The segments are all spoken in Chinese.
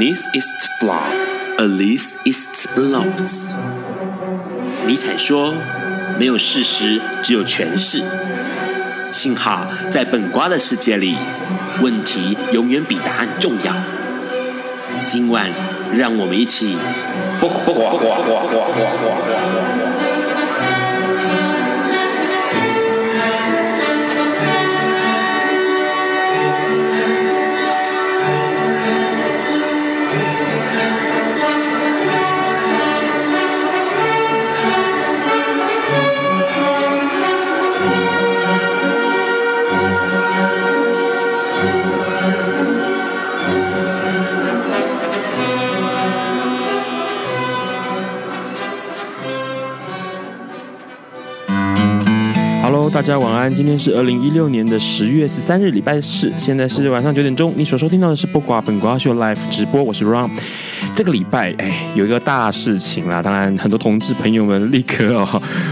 Nichts ist flaw, alles ist Lotz。 尼采说，没有事实，只有诠释。幸好在本瓜的世界里，问题永远比答案重要。今晚让我们一起Hello， 大家晚安。今天是2016年的10月13日，礼拜四，现在是晚上9点钟。你所收听到的是不瓜本瓜秀 Live 直播，我是 Ron。这个礼拜有一个大事情啦，当然很多同志朋友们立刻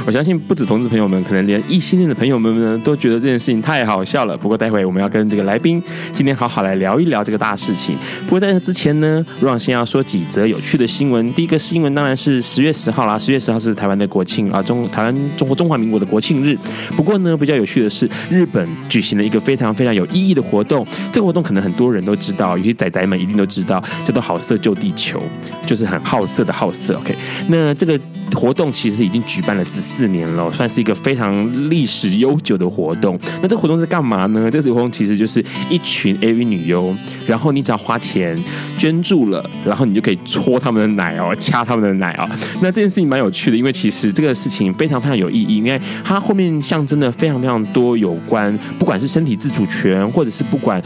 我相信不止同志朋友们，可能连异性恋的朋友们呢都觉得这件事情太好笑了。不过待会我们要跟这个来宾今天好好来聊一聊这个大事情。不过在这之前呢， Ron 先要说几则有趣的新闻。第一个新闻当然是10月10号啦，10月10号是台湾的国庆啊，中华民国的国庆日。不过呢，比较有趣的是，日本举行了一个非常非常有意义的活动。这个活动可能很多人都知道，有些宅宅们一定都知道，叫做好色救地球，就是很好色的好色。OK， 那这个活动其实已经举办了14年了，算是一个非常历史悠久的活动。那这个活动是干嘛呢？这个活动其实就是一群 AV 女优，然后你只要花钱捐助了，然后你就可以戳他们的奶哦，掐他们的奶哦。那这件事情蛮有趣的，因为其实这个事情非常非常有意义，因为它后面像真的非常非常多有关，不管是身体自主权，或者是不管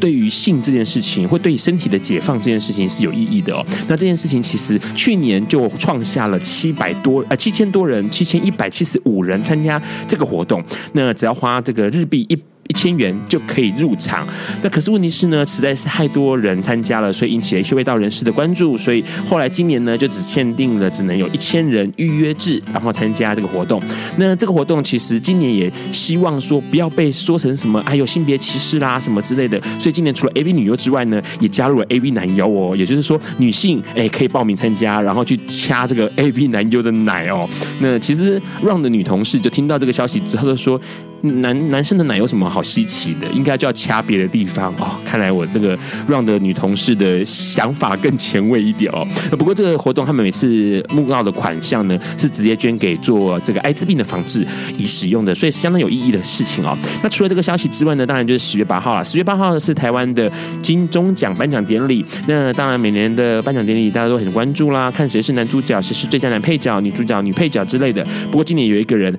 对于性这件事情，或对于身体的解放这件事情是有意义的哦。那这件事情其实去年就创下了7000多人，7175人参加这个活动。那只要花这个日币1000元就可以入场。那可是问题是呢，实在是太多人参加了，所以引起了一些卫道人士的关注，所以后来今年呢就只限定了只能有1000人预约制，然后参加这个活动。那这个活动其实今年也希望说不要被说成什么哎呦性别歧视啦什么之类的，所以今年除了 AV 女优之外呢，也加入了 AV 男优哦，也就是说女性可以报名参加，然后去掐这个 AV 男优的奶哦。那其实 Ron 的女同事就听到这个消息之后就说，男生的奶有什么好稀奇的，应该就要掐别的地方哦。看来我这个 Ron 的女同事的想法更前卫一点哦。不过这个活动他们每次募到的款项呢，是直接捐给做这个艾滋病的防治以使用的，所以相当有意义的事情哦。那除了这个消息之外呢，当然就是10月8号啦。10月8号是台湾的金钟奖颁奖典礼。那当然每年的颁奖典礼大家都很关注啦，看谁是男主角，谁是最佳男配角、女主角、女配角之类的。不过今年有一个人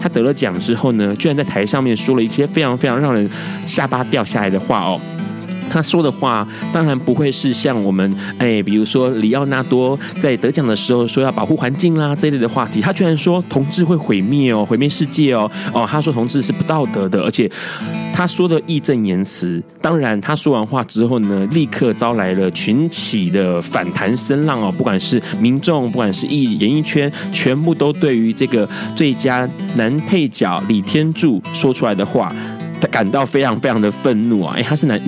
他得了奖之后呢，居然在台上面说了一些非常非常让人下巴掉下来的话哦。他说的话当然不会是像我们比如说里奥纳多在得奖的时候说要保护环境啦这一类的话题，他居然说同志会毁灭哦，毁灭世界哦，他说同志是不道德的，而且他说的义正言辞。当然他说完话之后呢，立刻招来了群起的反弹声浪哦，不管是民众，不管是演艺圈，全部都对于这个最佳男配角李天柱说出来的话他感到非常非常的愤怒啊！他是男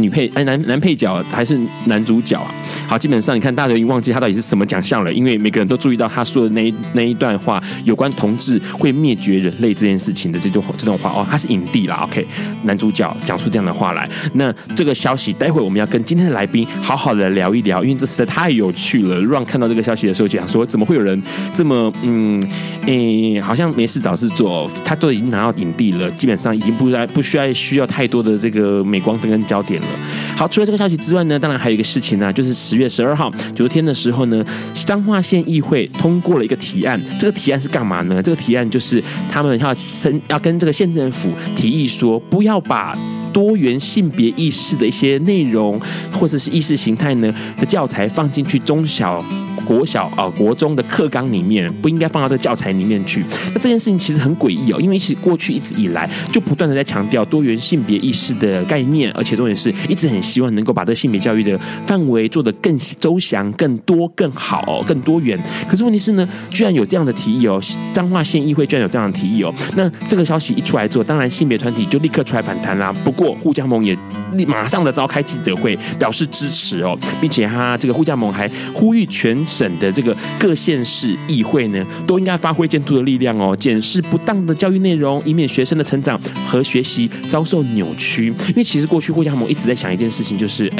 配角还是男主角啊？好，基本上你看大家已经忘记他到底是什么奖项了，因为每个人都注意到他说的那一段话，有关同志会灭绝人类这件事情的这段话哦，他是影帝啦 ，OK， 男主角讲出这样的话来。那这个消息待会我们要跟今天的来宾好好的聊一聊，因为这实在太有趣了。Ron 看到这个消息的时候就想说，怎么会有人这么好像没事找事做？他都已经拿到影帝了，基本上已经不需要太多的这个镁光灯跟焦点了。好，除了这个消息之外呢，当然还有一个事情啊，就是10月12号昨天的时候呢，彰化县议会通过了一个提案。这个提案是干嘛呢？这个提案就是他们要跟这个县政府提议说，不要把多元性别意识的一些内容或者是意识形态呢的教材放进去中小国小啊、国中的课纲里面，不应该放到这个教材里面去。那这件事情其实很诡异哦，因为其实过去一直以来就不断的在强调多元性别意识的概念，而且重点是一直很希望能够把这性别教育的范围做得更周详、更多、更好、哦、更多元。可是问题是呢，居然有这样的提议哦，彰化县议会居然有这样的提议哦。那这个消息一出来之后，当然性别团体就立刻出来反弹啦。不过护家盟也马上的召开记者会表示支持哦，并且他这个护家盟还呼吁全省的这个各县市议会呢，都应该发挥监督的力量哦，检视不当的教育内容，以免学生的成长和学习遭受扭曲。因为其实过去护家盟一直在想一件事情，就是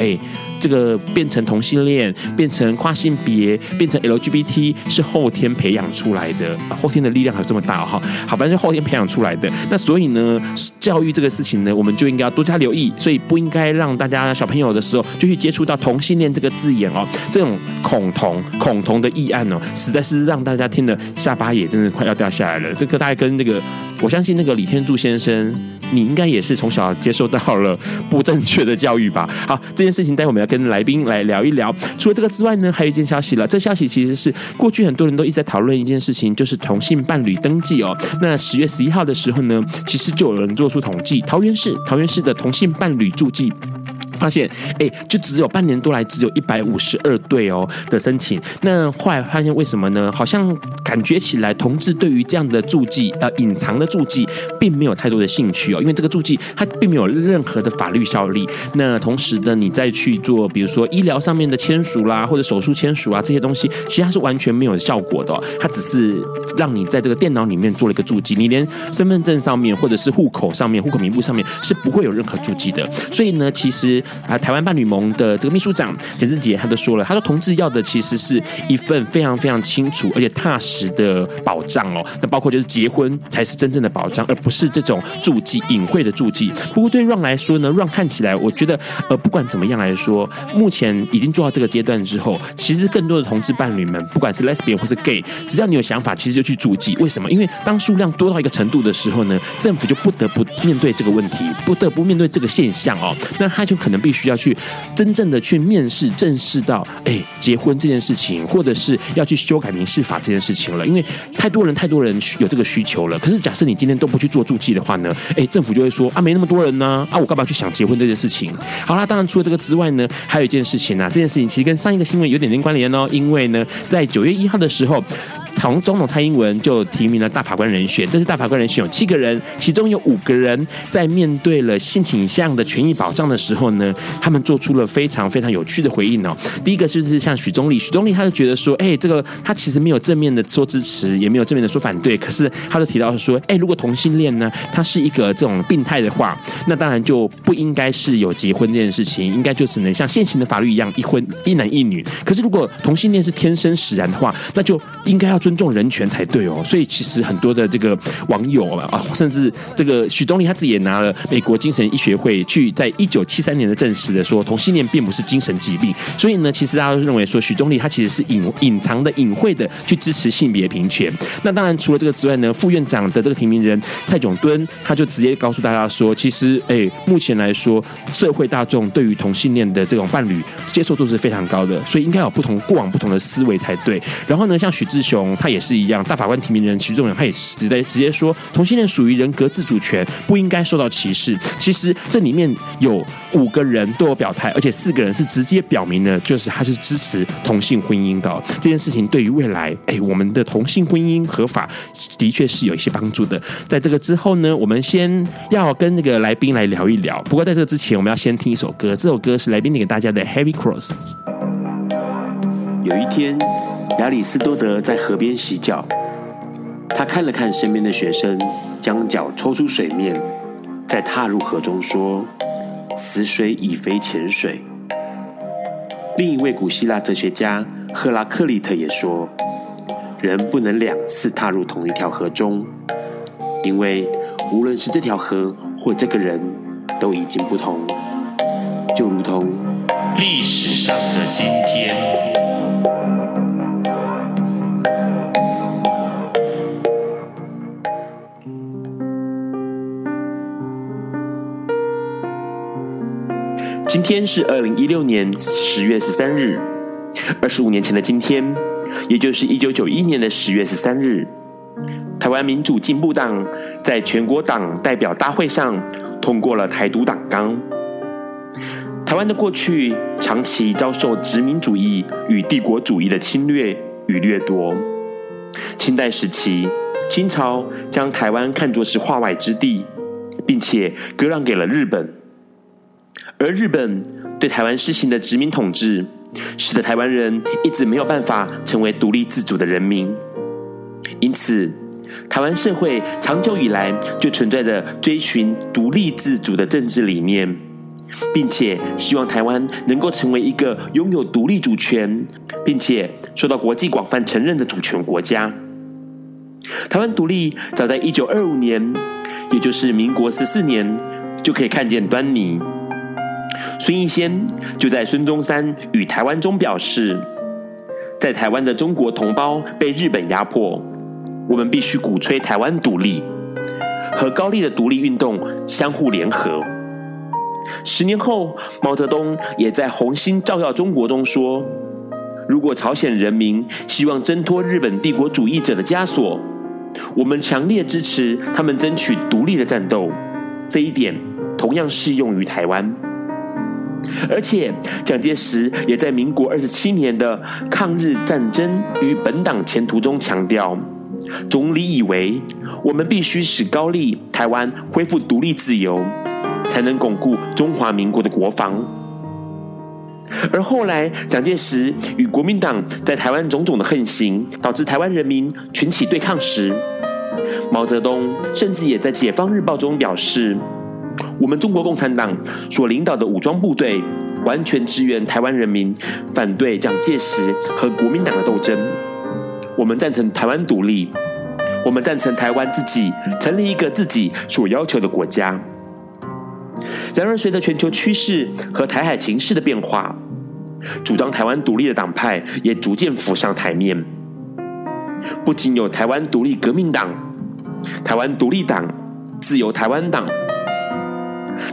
这个变成同性恋、变成跨性别、变成 LGBT 是后天培养出来的，后天的力量还有这么大哦。好，反正是后天培养出来的。那所以呢，教育这个事情呢，我们就应该要多加留意，所以不应该让大家小朋友的时候就去接触到同性恋这个字眼哦。这种恐同的议案哦，实在是让大家听了下巴也真的快要掉下来了。这个大概跟那个，我相信那个李天柱先生，你应该也是从小接受到了不正确的教育吧？好，这件事情待会我们要跟来宾来聊一聊。除了这个之外呢，还有一件消息了。这消息其实是过去很多人都一直在讨论一件事情，就是同性伴侣登记哦。那10月11号的时候呢，其实就有人做出统计，桃园市的同性伴侣注记。发现就只有半年多来只有152对哦的申请。那后来发现为什么呢？好像感觉起来同志对于这样的注记隐藏的注记并没有太多的兴趣哦，因为这个注记它并没有任何的法律效力。那同时呢，你再去做比如说医疗上面的签署啦，或者手术签署啊，这些东西其实它是完全没有效果的哦，它只是让你在这个电脑里面做了一个注记，你连身份证上面或者是户口名簿上面是不会有任何注记的。所以呢，其实台湾伴侣盟的这个秘书长简志杰他都说了，他说同志要的其实是一份非常非常清楚而且踏实的保障哦，那包括就是结婚才是真正的保障，而不是这种注记隐晦的注记。不过对 Ron 来说呢， Ron 看起来我觉得不管怎么样来说，目前已经做到这个阶段之后，其实更多的同志伴侣们，不管是 Lesbian 或是 Gay， 只要你有想法其实就去注记。为什么？因为当数量多到一个程度的时候呢，政府就不得不面对这个问题，不得不面对这个现象哦，那他就可能必须要去真正的去面试正视到结婚这件事情，或者是要去修改民事法这件事情了，因为太多人有这个需求了。可是假设你今天都不去做注记的话呢，政府就会说啊，没那么多人呢，啊我干嘛去想结婚这件事情。好啦，当然除了这个之外呢，还有一件事情啊，这件事情其实跟上一个新闻有点点关联哦，因为呢在9月1号的时候，总统蔡英文就提名了大法官人选。这次大法官人选有7个人，其中有5个人在面对了性倾向的权益保障的时候呢，他们做出了非常非常有趣的回应哦。第一个就是像许宗力他就觉得说，这个他其实没有正面的说支持，也没有正面的说反对，可是他就提到说，如果同性恋呢，他是一个这种病态的话，那当然就不应该是有结婚这件事情，应该就只能像现行的法律一样一男一女。可是如果同性恋是天生使然的话，那就应该要尊重人权才对哦。所以其实很多的这个网友啊，甚至这个许宗力他自己也拿了美国精神医学会去在1973年的证实的说，同性恋并不是精神疾病。所以呢，其实大家都认为说许宗力他其实是隐晦的去支持性别平权。那当然除了这个之外呢，副院长的这个提名人蔡炯敦他就直接告诉大家说，其实目前来说社会大众对于同性恋的这种伴侣接受度是非常高的，所以应该有过往不同的思维才对。然后呢，像许志雄他也是一样，大法官提名人徐仲远他也直接说，同性恋属于人格自主权，不应该受到歧视。其实这里面有5个人都有表态，而且4个人是直接表明呢，就是他是支持同性婚姻的哦。这件事情对于未来我们的同性婚姻合法的确是有一些帮助的。在这个之后呢，我们先要跟那个来宾来聊一聊，不过在这个之前我们要先听一首歌，这首歌是来宾给大家的 Heavy Cross。 有一天亚里斯多德在河边洗脚，他看了看身边的学生，将脚抽出水面，再踏入河中，说此水已非前水。另一位古希腊哲学家赫拉克利特也说，人不能2次踏入同一条河中，因为无论是这条河或这个人都已经不同，就如同历史上的今天。今天是2016年10月13日，25年前的今天，也就是1991年的10月13日，台湾民主进步党在全国党代表大会上通过了台独党纲。台湾的过去长期遭受殖民主义与帝国主义的侵略与掠夺。清代时期，清朝将台湾看作是化外之地，并且割让给了日本，而日本对台湾施行的殖民统治，使得台湾人一直没有办法成为独立自主的人民。因此，台湾社会长久以来就存在着追寻独立自主的政治理念，并且希望台湾能够成为一个拥有独立主权，并且受到国际广泛承认的主权国家。台湾独立早在1925年，也就是民国14年，就可以看见端倪。孙逸仙就在孙中山与台湾中表示，在台湾的中国同胞被日本压迫，我们必须鼓吹台湾独立，和高丽的独立运动相互联合。10年后，毛泽东也在《红星照耀中国》中说，如果朝鲜人民希望挣脱日本帝国主义者的枷锁，我们强烈支持他们争取独立的战斗，这一点同样适用于台湾。而且蒋介石也在民国27年的抗日战争与本党前途中强调，总理以为我们必须使高丽、台湾恢复独立自由，才能巩固中华民国的国防。而后来蒋介石与国民党在台湾种种的横行，导致台湾人民群起对抗时，毛泽东甚至也在《解放日报》中表示，我们中国共产党所领导的武装部队完全支援台湾人民反对蒋介石和国民党的斗争，我们赞成台湾独立，我们赞成台湾自己成立一个自己所要求的国家。然而，随着全球趋势和台海情势的变化，主张台湾独立的党派也逐渐浮上台面。不仅有台湾独立革命党、台湾独立党、自由台湾党，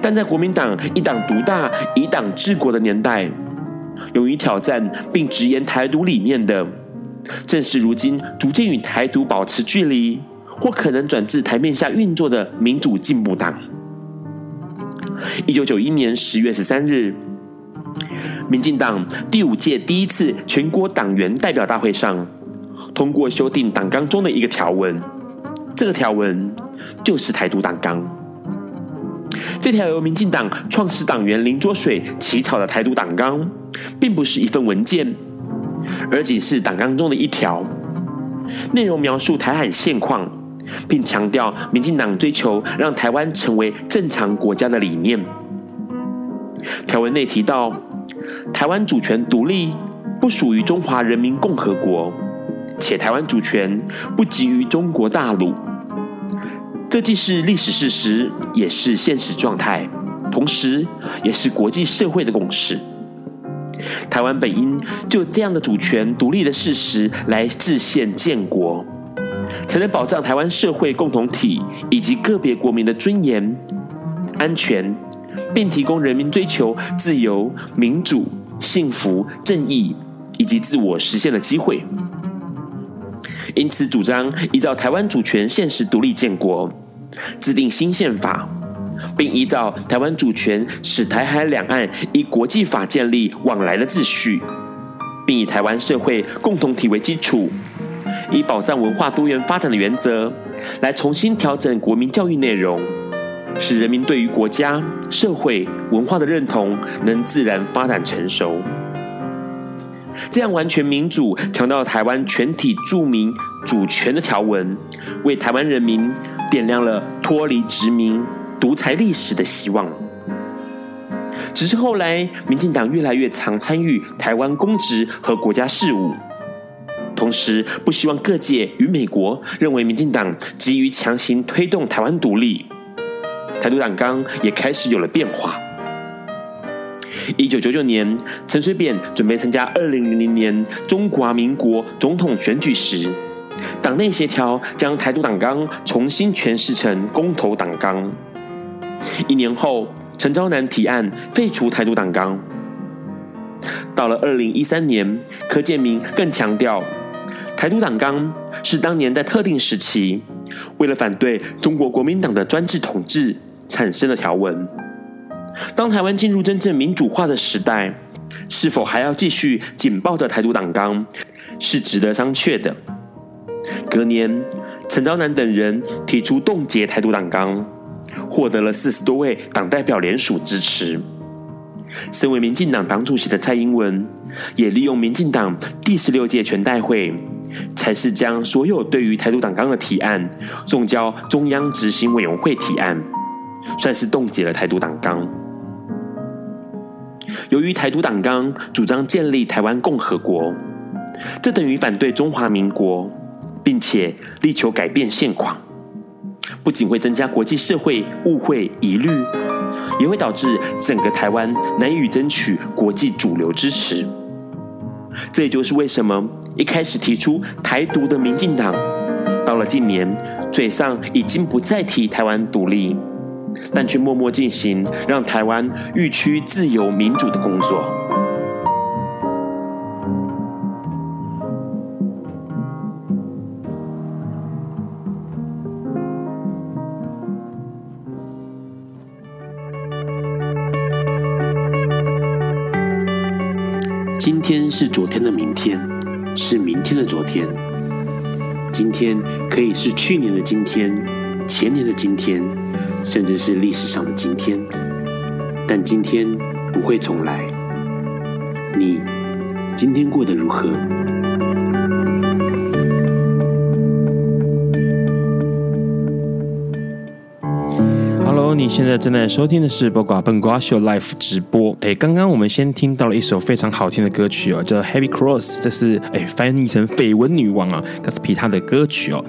但在国民党一党独大、以党治国的年代，勇于挑战并直言台独理念的，正是如今逐渐与台独保持距离或可能转至台面下运作的民主进步党。1991年10月13日，民进党第5届第一次全国党员代表大会上通过修订党纲中的一个条文，这个条文就是台独党纲。这条由民进党创始党员林卓水起草的台独党纲，并不是一份文件，而仅是党纲中的一条，内容描述台海现况，并强调民进党追求让台湾成为正常国家的理念。条文内提到，台湾主权独立不属于中华人民共和国，且台湾主权不及于中国大陆，这既是历史事实，也是现实状态，同时也是国际社会的共识。台湾本应就这样的主权独立的事实来制宪建国，才能保障台湾社会共同体以及个别国民的尊严、安全，并提供人民追求自由、民主、幸福、正义以及自我实现的机会。因此主张依照台湾主权现实独立建国，制定新宪法，并依照台湾主权使台海两岸依国际法建立往来的秩序，并以台湾社会共同体为基础，以保障文化多元发展的原则来重新调整国民教育内容，使人民对于国家、社会、文化的认同能自然发展成熟。这样完全民主、强调台湾全体住民主权的条文，为台湾人民点亮了脱离殖民独裁历史的希望。只是后来民进党越来越常参与台湾公职和国家事务，同时不希望各界与美国认为民进党急于强行推动台湾独立，台独党纲也开始有了变化。1999年，陈水扁准备参加2000年中华民国总统选举时，党内协调将台独党纲重新诠释成公投党纲。1年后，陈昭南提案废除台独党纲。到了2013年，柯建铭更强调台独党纲是当年在特定时期为了反对中国国民党的专制统治产生的条文。当台湾进入真正民主化的时代，是否还要继续紧抱着台独党纲，是值得商榷的。隔年，陈昭南等人提出冻结台独党纲，获得了40多位党代表联署支持。身为民进党党主席的蔡英文，也利用民进党第16届全代会，才是将所有对于台独党纲的提案送交中央执行委员会提案，算是冻结了台独党纲。由于台独党纲主张建立台湾共和国，这等于反对中华民国，并且力求改变现况，不仅会增加国际社会误会疑虑，也会导致整个台湾难以争取国际主流支持。这也就是为什么一开始提出台独的民进党，到了近年嘴上已经不再提台湾独立，但却默默进行让台湾愈趋自由民主的工作。今天是昨天的明天，是明天的昨天。今天可以是去年的今天，前年的今天，甚至是历史上的今天，但今天不会重来。你今天过得如何？你现在正在收听的是包括本瓜秀 Live 直播。刚刚我们先听到了一首非常好听的歌曲哦，叫 Heavy Cross， 这是翻译成绯闻女王啊，卡斯皮她的歌曲哦。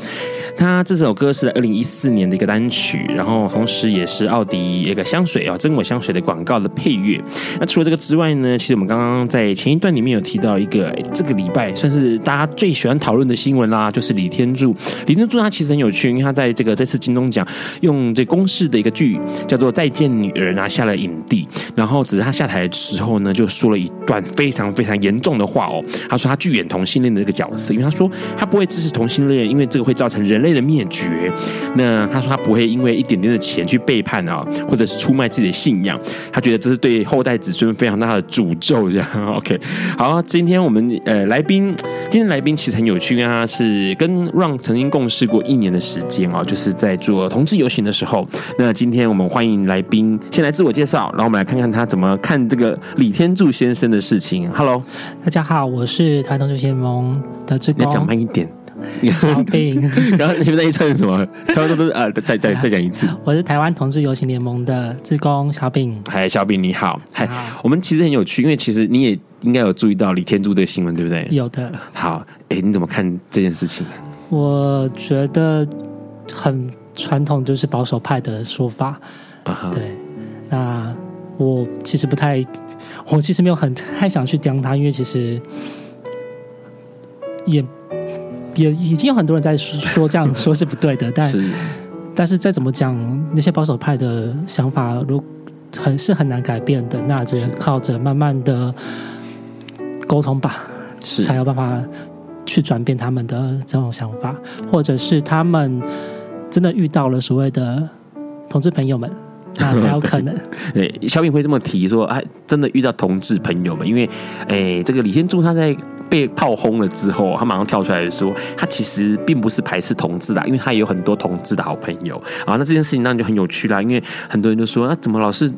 她这首歌是在2014年的一个单曲，然后同时也是奥迪一个香水啊，真果香水的广告的配乐。那除了这个之外呢，其实我们刚刚在前一段里面有提到一个这个礼拜算是大家最喜欢讨论的新闻啦，就是李天柱。李天柱他其实很有趣，因为他在这次金钟奖用这公视的一个剧叫做《再见女儿》拿下了影帝，然后只是他下台之后呢，就说了一段非常非常严重的话哦。他说他拒演同性恋的这个角色，因为他说他不会支持同性恋，因为这个会造成人类的灭绝。那他说他不会因为一点点的钱去背叛啊，或者是出卖自己的信仰。他觉得这是对后代子孙非常大的诅咒。这样 OK， 好，今天我们今天来宾其实很有趣，因为他是跟 Ron 曾经共事过1年的时间哦，就是在做同志游行的时候。那今天我们欢迎来宾先来自我介绍，然后我们来看看他怎么看这个李天柱先生的事情。 Hello， 大家好，我是台湾同志联盟的志工。你要讲慢一点，小病然后你们在一串什么再讲一次。我是台湾同志游行联盟的志工小饼。嗨，小饼你好。嗨，我们其实很有趣，因为其实你也应该有注意到李天柱的新闻对不对？有的。好，你怎么看这件事情？我觉得很传统就是保守派的说法，对。那我其实没有很太想去刁他，因为其实也已经有很多人在说这样说是不对的，但是再怎么讲，那些保守派的想法是很难改变的，那只能靠着慢慢的沟通吧，才有办法去转变他们的这种想法，或者是他们真的遇到了所谓的同志朋友们，那才有可能。对，小饼会这么提说，真的遇到同志朋友们，因为这个李天柱他在被炮轰了之后，他马上跳出来说，他其实并不是排斥同志的，因为他也有很多同志的好朋友啊。那这件事情当然就很有趣啦，因为很多人就说，怎么老是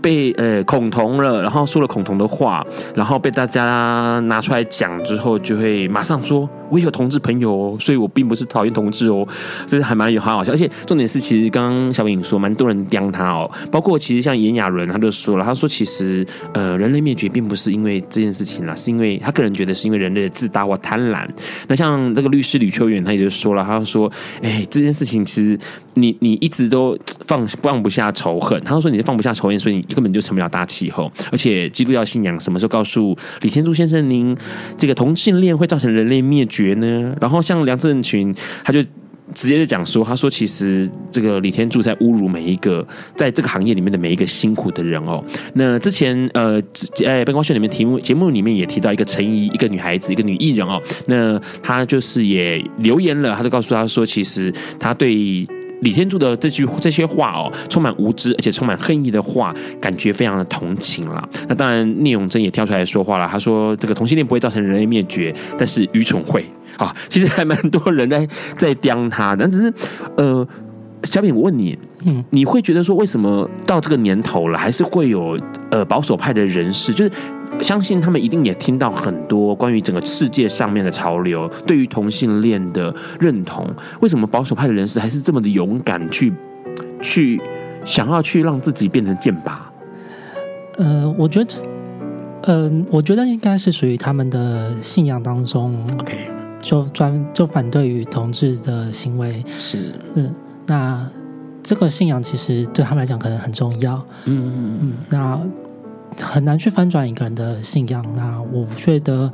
被恐同了，然后说了恐同的话，然后被大家拿出来讲之后，就会马上说我也有同志朋友哦，所以我并不是讨厌同志哦，这是还蛮好笑。而且重点是，其实刚刚小饼说蛮多人刁他哦，包括其实像炎亚纶他就说了，他说其实人类灭绝并不是因为这件事情啦，是因为他个人觉得是因为人类的自大或贪婪。那像这个律师吕秋远他也就说了，他说这件事情其实你一直都放不下仇恨，他说你是放不下仇恨，所以你根本就成不了大气候。而且基督教信仰什么时候告诉李天柱先生您这个同性恋会造成人类灭绝呢？然后像梁振群他就直接就讲说，他说其实这个李天柱在侮辱每一个在这个行业里面的每一个辛苦的人哦。那之前灯光秀里面节目里面也提到一个陈怡，一个女孩子，一个女艺人哦。那她就是也留言了，她就告诉她说，其实她对李天柱的这些话哦，充满无知而且充满恨意的话，感觉非常的同情啦。那当然聂永真也跳出来说话了，他说这个同性恋不会造成人类灭绝，但是愚蠢会啊。其实还蛮多人在刁他，但只是小品，我问你，你会觉得说为什么到这个年头了，还是会有保守派的人士，就是相信他们一定也听到很多关于整个世界上面的潮流对于同性恋的认同，为什么保守派的人士还是这么的勇敢去想要去让自己变成剑拔？我觉得应该是属于他们的信仰当中 okay. 就反对于同志的行为是那这个信仰其实对他们来讲可能很重要那很难去翻转一个人的信仰。那我觉得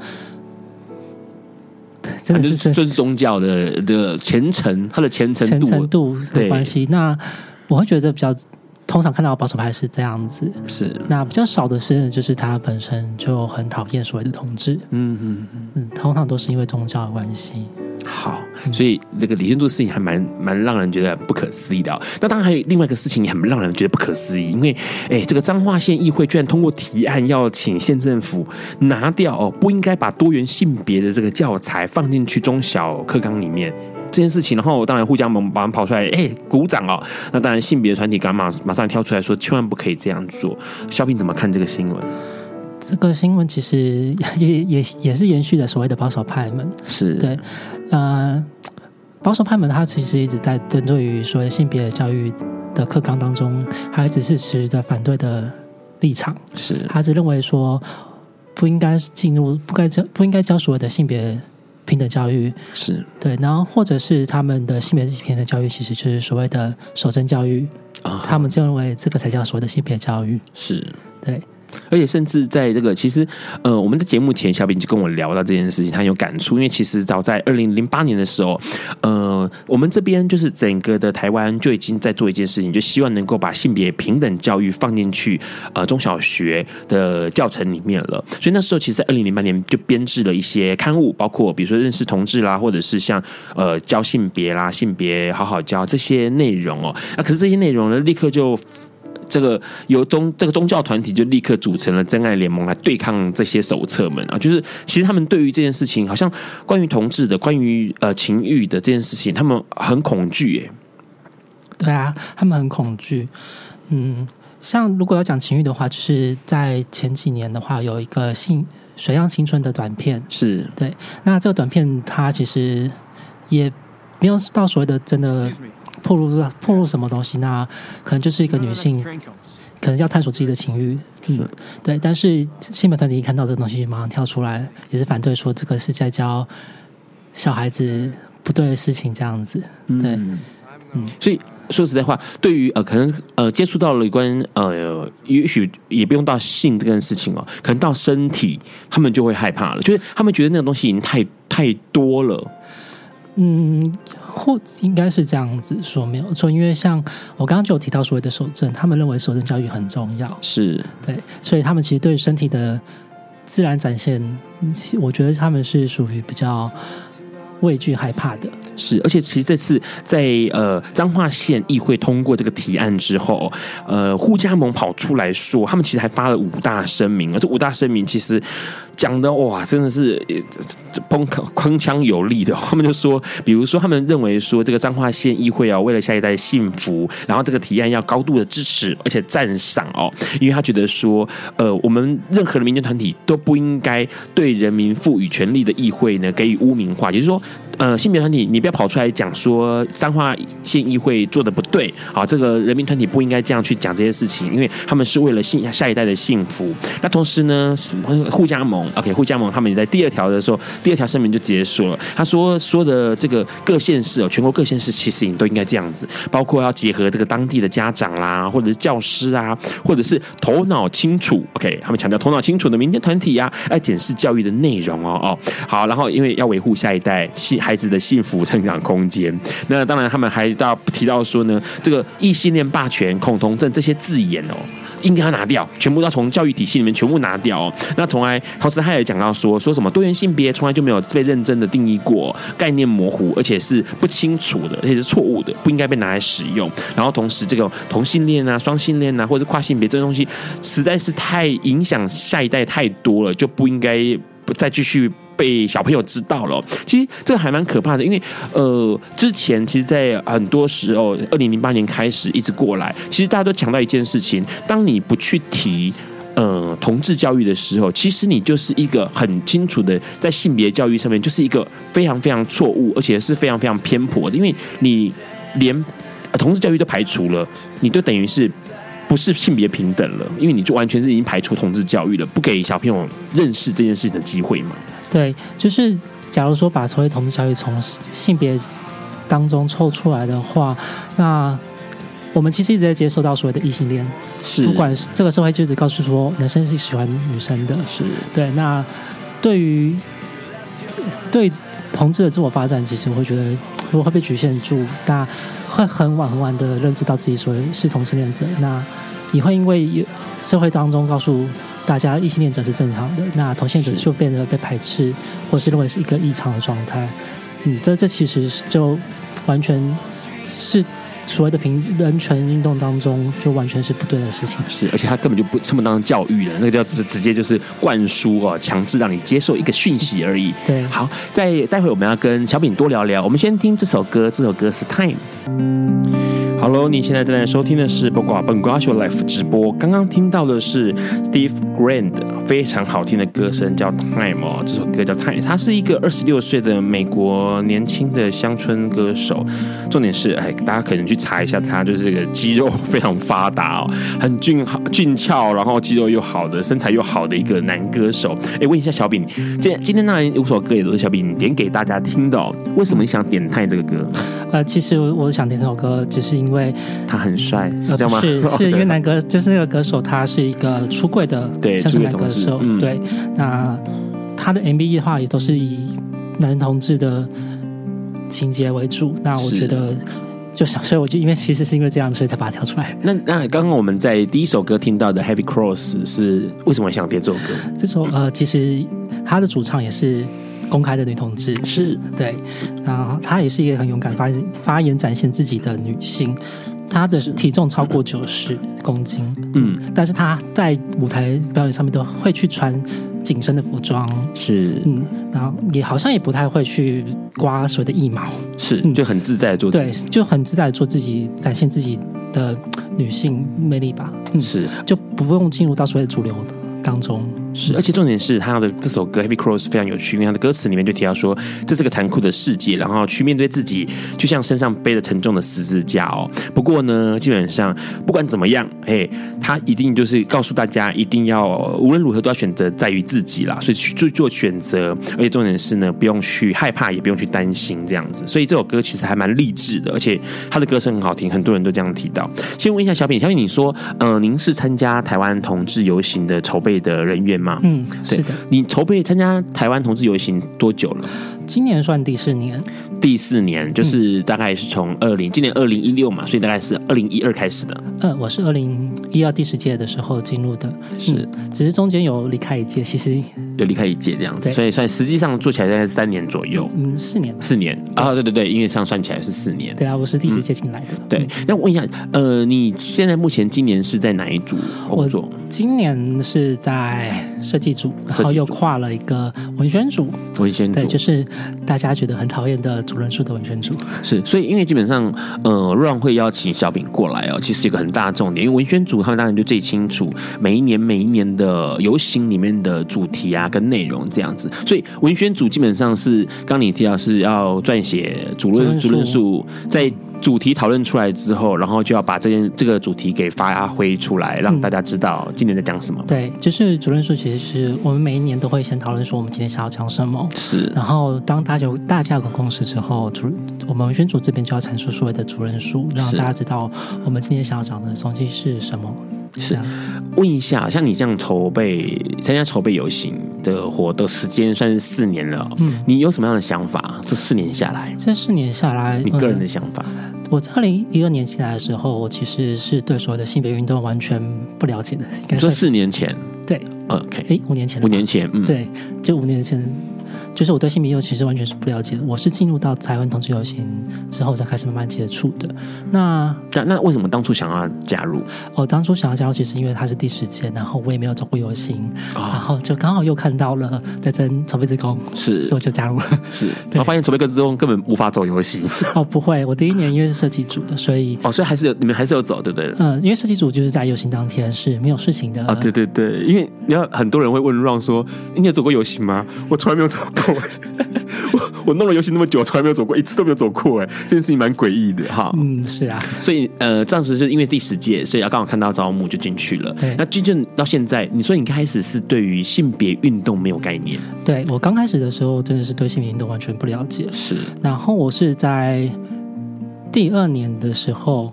真的是宗教的虔诚，他的虔诚度的关系。那我会觉得比较通常看到保守派是这样子，是那比较少的是就是他本身就很讨厌所谓的同志，通常都是因为宗教的关系。好，所以那个李天柱的事情还蛮让人觉得不可思议的哦。那当然还有另外一个事情也很让人觉得不可思议，因为这个彰化县议会居然通过提案，要请县政府拿掉哦，不应该把多元性别的这个教材放进去中小课纲里面。这件事情，然后当然护家盟把他跑出来，鼓掌哦。那当然性别团体刚马上跳出来说，千万不可以这样做。小品怎么看这个新闻？这个新闻其实 也是延续的所谓的保守派们，是对，保守派们他其实一直在针对于所谓性别教育的课纲当中，他一直是持着反对的立场，是他只认为说不应该进入，不应该教所谓的性别平等教育，是对，然后或者是他们的性别平等教育其实就是所谓的守贞教育他们就认为这个才叫所谓的性别教育，是对。而且甚至在这个其实我们的节目前小品就跟我聊到这件事情，他有感触，因为其实早在2008年的时候我们这边就是整个的台湾就已经在做一件事情，就希望能够把性别平等教育放进去中小学的教程里面了。所以那时候其实在2008年就编制了一些刊物，包括比如说认识同志啦，或者是像教性别啦，性别好好教这些内容哦。可是这些内容呢，立刻就这个宗教团体就立刻组成了真爱联盟来对抗这些手册们啊！就是其实他们对于这件事情，好像关于同志的、关于情欲的这件事情，他们很恐惧耶。对啊，他们很恐惧。像如果要讲情欲的话，就是在前几年的话，有一个水漾青春的短片，是对。那这个短片它其实也没有到所谓的真的暴露什么东西，那可能就是一个女性可能要探索自己的情欲，对。但是性别团体一看到这个东西马上跳出来，也是反对说这个是在教小孩子不对的事情这样子，对。所以说实在话，对于可能接触到了有关也许也不用到性这件事情哦，可能到身体他们就会害怕了，就是他们觉得那个东西已经太多了。应该是这样子说没有错，因为像我刚刚就有提到所谓的守正，他们认为守正教育很重要，是对，所以他们其实对身体的自然展现，我觉得他们是属于比较畏惧害怕的。是，而且其实这次在彰化县议会通过这个提案之后，护家盟跑出来说，他们其实还发了5大声明，而这5大声明其实讲的哇，真的是铿锵有力的。他们就说，比如说他们认为说这个彰化县议会啊，为了下一代幸福，然后这个提案要高度的支持而且赞赏哦，因为他觉得说我们任何的民间团体都不应该对人民赋予权利的议会呢给予污名化，也就是说性别团体你不要跑出来讲说彰化县议会做的不对啊，这个人民团体不应该这样去讲这些事情，因为他们是为了下一代的幸福。那同时呢，互加盟 OK 互加盟他们也在第二条的时候，第二条声明就结束了，他说的这个各县市哦，全国各县市其实也都应该这样子，包括要结合这个当地的家长啦，或者是教师啊，或者是头脑清楚 OK 他们强调头脑清楚的民间团体啊，来检视教育的内容哦。好，然后因为要维护下一代孩子的幸福成长空间，那当然他们还提到说呢，这个异性恋霸权、恐同症这些字眼哦，应该要拿掉，全部要从教育体系里面全部拿掉哦。那从来陶斯泰也讲到说什么多元性别从来就没有被认真的定义过，概念模糊，而且是不清楚的，而且是错误的，不应该被拿来使用。然后同时这个同性恋啊、双性恋啊，或者是跨性别这东西，实在是太影响下一代太多了，就不应该再继续被小朋友知道了。其实这个还蛮可怕的，因为之前其实在很多时候2008年开始一直过来，其实大家都强调一件事情，当你不去提同志教育的时候，其实你就是一个很清楚的在性别教育上面就是一个非常非常错误，而且是非常非常偏颇的，因为你连同志教育都排除了，你就等于是不是性别平等了，因为你就完全是已经排除同志教育了，不给小朋友认识这件事情的机会嘛。对，就是假如说把所谓同志教育从性别当中抽出来的话，那我们其实一直在接受到所谓的异性恋，是不管这个社会就一直告诉说男生是喜欢女生的，是对。那对于同志的自我发展，其实我会觉得如果会被局限住，那会很晚的认知到自己所谓是同性恋者，那也会因为社会当中告诉大家异性恋者是正常的，那同性恋者就变得被排斥，或是认为是一个异常的状态。这其实就完全是所谓的人权运动当中就完全是不对的事情。是，而且他根本就不当教育了，那个叫直接就是灌输哦，强制让你接受一个讯息而已。对，好，待会我们要跟小饼多聊聊，我们先听这首歌，这首歌是 Time。Hello， 你现在正在收听的是八卦本瓜秀 Live 直播。刚刚听到的是 Steve grant 非常好听的歌声，叫 Time 哦。这首歌叫 Time， 他是一个26岁的美国年轻的乡村歌手。重点是，大家可能去查一下他，就是这个肌肉非常发达哦，很俊俏，然后肌肉又好的，身材又好的一个男歌手。问一下小饼，今天那五首歌也都是小饼点给大家听的哦。为什么你想点 Time 这个歌？其实我想点这首歌，只是因为他很帅，是这样吗？是因为男歌就是那个歌手，他是一个出柜的，对，像是男歌手，对。那他的 MV 的话，也都是以男同志的情节为主。那我觉得。所以我就因为其实是因为这样，所以才把它挑出来。那刚刚我们在第一首歌听到的 Heavy Cross 是为什么想点这首歌？这首其实他的主唱也是公开的女同志，是对。那她也是一个很勇敢发言展现自己的女性。她的体重超过90公斤，但是她在舞台表演上面都会去穿紧身的服装，是然后也好像也不太会去刮所谓的腋毛，是就很自在的做自己，对，就很自在的做自己，展现自己的女性魅力吧，是就不用进入到所谓的主流的当中。是，而且重点是他的这首歌 Heavy Cross 非常有趣，因为他的歌词里面就提到说这是个残酷的世界，然后去面对自己就像身上背着沉重的十字架哦。不过呢，基本上不管怎么样，他一定就是告诉大家一定要无论如何都要选择在于自己啦，所以去做选择，而且重点是呢不用去害怕也不用去担心这样子，所以这首歌其实还蛮励志的，而且他的歌声很好听，很多人都这样提到。先问一下小饼你说您是参加台湾同志游行的筹备的人员吗？是的。你筹备参加台湾同志游行多久了？今年算第四年，就是大概是从今年2016嘛，所以大概是2012开始的。我是2012第10届的时候进入的，是只是中间有离开一届，其实有离开一届这样子，所以算实际上做起来大概是3年左右，4年啊，对，因为上算起来是4年，对啊，我是第10届进来的。对，那我问一下，你现在目前今年是在哪一组工作？今年是在设计组，然后又跨了一个文宣组，对，就是大家觉得很讨厌的主任数的文宣组。是，所以因为基本上Ron 会邀请小饼过来哦，其实一个很大的重点，因为文宣组他们当然就最清楚每一年的游行里面的主题啊法跟内容这样子。所以文宣组基本上是刚你提到是要撰写主论述，在主题讨论出来之后，然后就要把这个主题给发挥出来，让大家知道今年在讲什么。对，就是主论述其实是我们每一年都会先讨论说我们今天想要讲什么，是，然后当大家有个共识之后，我们文宣组这边就要阐述所谓的主论述，让大家知道我们今天想要讲的东西是什么。是，问一下，像你这样参加筹备游行的活动时间算是4年了，你有什么样的想法？这四年下来，你个人的想法？我在2012年进来的时候，我其实是对所有的性别运动完全不了解的。你说4年前？对 ，OK， 5年前了，5年前，对，就5年前。就是我对性别运动其实完全是不了解的，我是进入到台湾同志游行之后才开始慢慢接触的。那为什么当初想要加入？当初想要加入，其实因为它是第10届，然后我也没有走过游行，然后就刚好又看到了在争筹备志工，是，所以我就加入了。是，然后发现筹备志工根本无法走游行。不会，我第一年因为是设计组的，所以还是有，你们还是有走，对不对？因为设计组就是在游行当天是没有事情的。对对对，因为你要很多人会问 Ron 说，你有走过游行吗？我从来没有走过。我弄了游戏那么久，从来没有走过，一次都没有走过，这件事情蛮诡异的哈。是啊，所以当时是因为第10届，所以刚好看到招募就进去了。那进去到现在，你说你开始是对于性别运动没有概念？对，我刚开始的时候真的是对性别运动完全不了解。是，然后我是在第2年的时候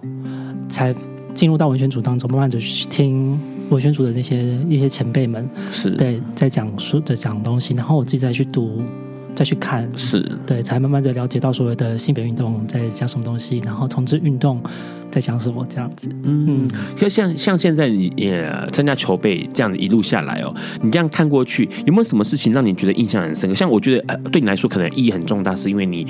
才进入到文宣组当中，慢慢的去听文宣组的那些一些前辈们，是对在讲书的讲东西，然后我自己再去读，再去看，是对，才慢慢的了解到所谓的性别运动在讲什么东西，然后同志运动在讲什么这样子。像现在你也参加筹备这样一路下来，你这样看过去，有没有什么事情让你觉得印象很深刻？像我觉得对你来说可能意义很重大，是因为你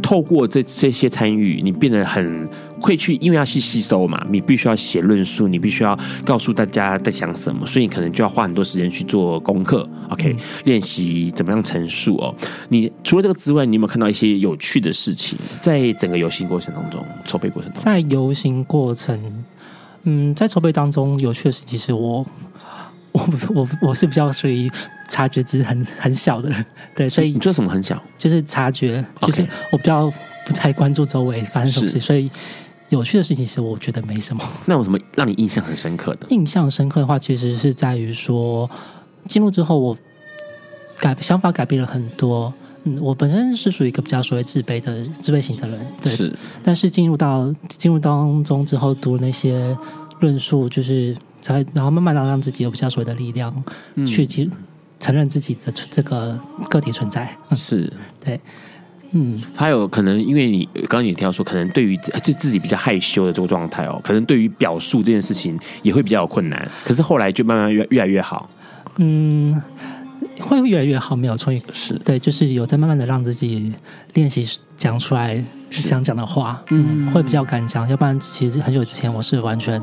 透过这些参与，你变得很会去，因为要去吸收嘛，你必须要写论述，你必须要告诉大家在想什么，所以你可能就要花很多时间去做功课 ，OK， 练习怎么样陈述哦。你除了这个之外，你有没有看到一些有趣的事情？在整个游行过程当中，筹备过程当中，在游行过程，在筹备当中有趣的事情，其实我是比较属于察觉值很小的人，对，所以你做什么很小？就是察觉，就是我比较不太关注周围发生什么事，所以有趣的事情是我觉得没什么。那有什么让你印象很深刻的？印象深刻的话，其实是在于说进入之后，我想法改变了很多。我本身是属于一个比较所谓自卑型的人，对，是。但是进入当中之后，读那些论述，就是才然后慢慢的让自己有比较所谓的力量，去承认自己的这个个体存在。是，对。还有可能因为你刚刚也提到说，可能对于自己比较害羞的这个状态可能对于表述这件事情也会比较有困难，可是后来就慢慢越来越好。会越来越好，没有错，是对，就是有在慢慢的让自己练习讲出来想讲的话，会比较敢讲，要不然其实很久之前我是完全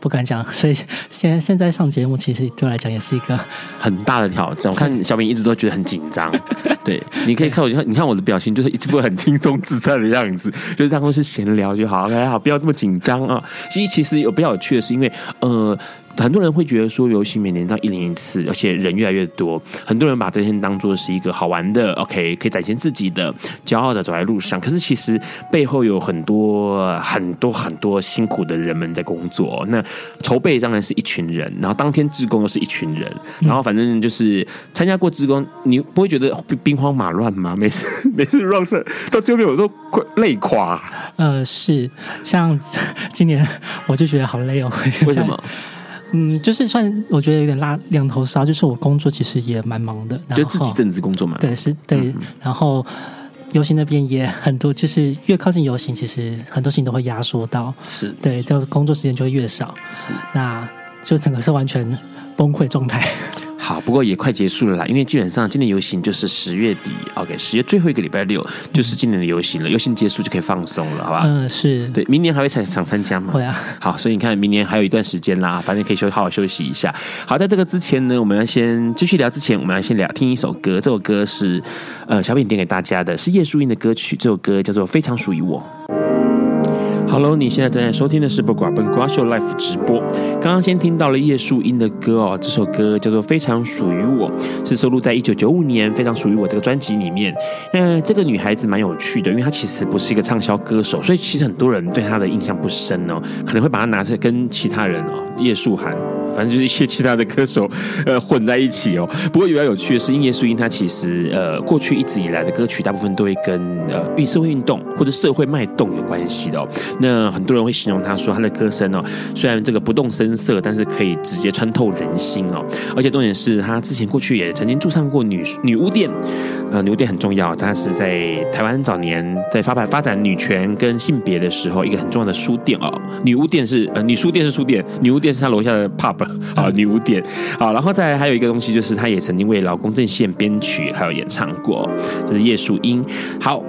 不敢讲，所以现在上节目其实对我来讲也是一个很大的挑战。我看小明一直都觉得很紧张，对，你可以看我，你看我的表情就是一直不很轻松自在的样子，就是当中是闲聊就好，大家好，不要这么紧张啊。其实有比较有趣的是，因为很多人会觉得说游行每年到101次，而且人越来越多，很多人把这天当作是一个好玩的 OK 可以展现自己的骄傲的走在路上，可是其实背后有很多辛苦的人们在工作。那筹备当然是一群人，然后当天志工又是一群人，然后反正就是参加过志工，你不会觉得兵荒马乱吗？每次 Ron 到最后面我都快累垮。是，像今年我就觉得好累哦。为什么？就是算我觉得有点拉两头烧，就是我工作其实也蛮忙的，就自己正职工作嘛。对，是对。然后游行那边也很多，就是越靠近游行，其实很多事情都会压缩到，是对，这工作时间就会越少，是，那就整个是完全崩溃状态。好，不过也快结束了啦，因为基本上今年游行就是10月底 ，OK， 10月最后一个礼拜6就是今年的游行了。游行结束就可以放松了，好吧？是对，明年还会参加嘛？会啊。好，所以你看明年还有一段时间啦，反正可以好好休息一下。好，在这个之前呢，我们要先继续聊。之前我们要先听一首歌，这首歌是小品点给大家的，是叶淑英的歌曲，这首歌叫做《非常属于我》。Hello， 你现在正在收听的是不寡本瓜秀 Live 直播。刚刚先听到了叶树英的歌哦，这首歌叫做《非常属于我》，是收录在1995年《非常属于我》这个专辑里面。那这个女孩子蛮有趣的，因为她其实不是一个畅销歌手，所以其实很多人对她的印象不深哦，可能会把她拿着跟其他人哦，叶树涵，反正就是一些其他的歌手混在一起哦。不过比较有趣的是，叶树英她其实过去一直以来的歌曲大部分都会跟社会运动或者社会脉动有关系的哦。那很多人会形容她说她的歌声哦，虽然这个不动声色，但是可以直接穿透人心哦。而且重点是她之前过去也曾经驻唱过女巫店，女巫店很重要，她是在台湾早年在发展女权跟性别的时候一个很重要的书店哦。女巫店是女书店是书店，女巫店是她楼下的 pub。好，女巫店。好，然后再来还有一个东西，就是她也曾经为劳工阵线编曲，还有演唱过，这是叶树英。好，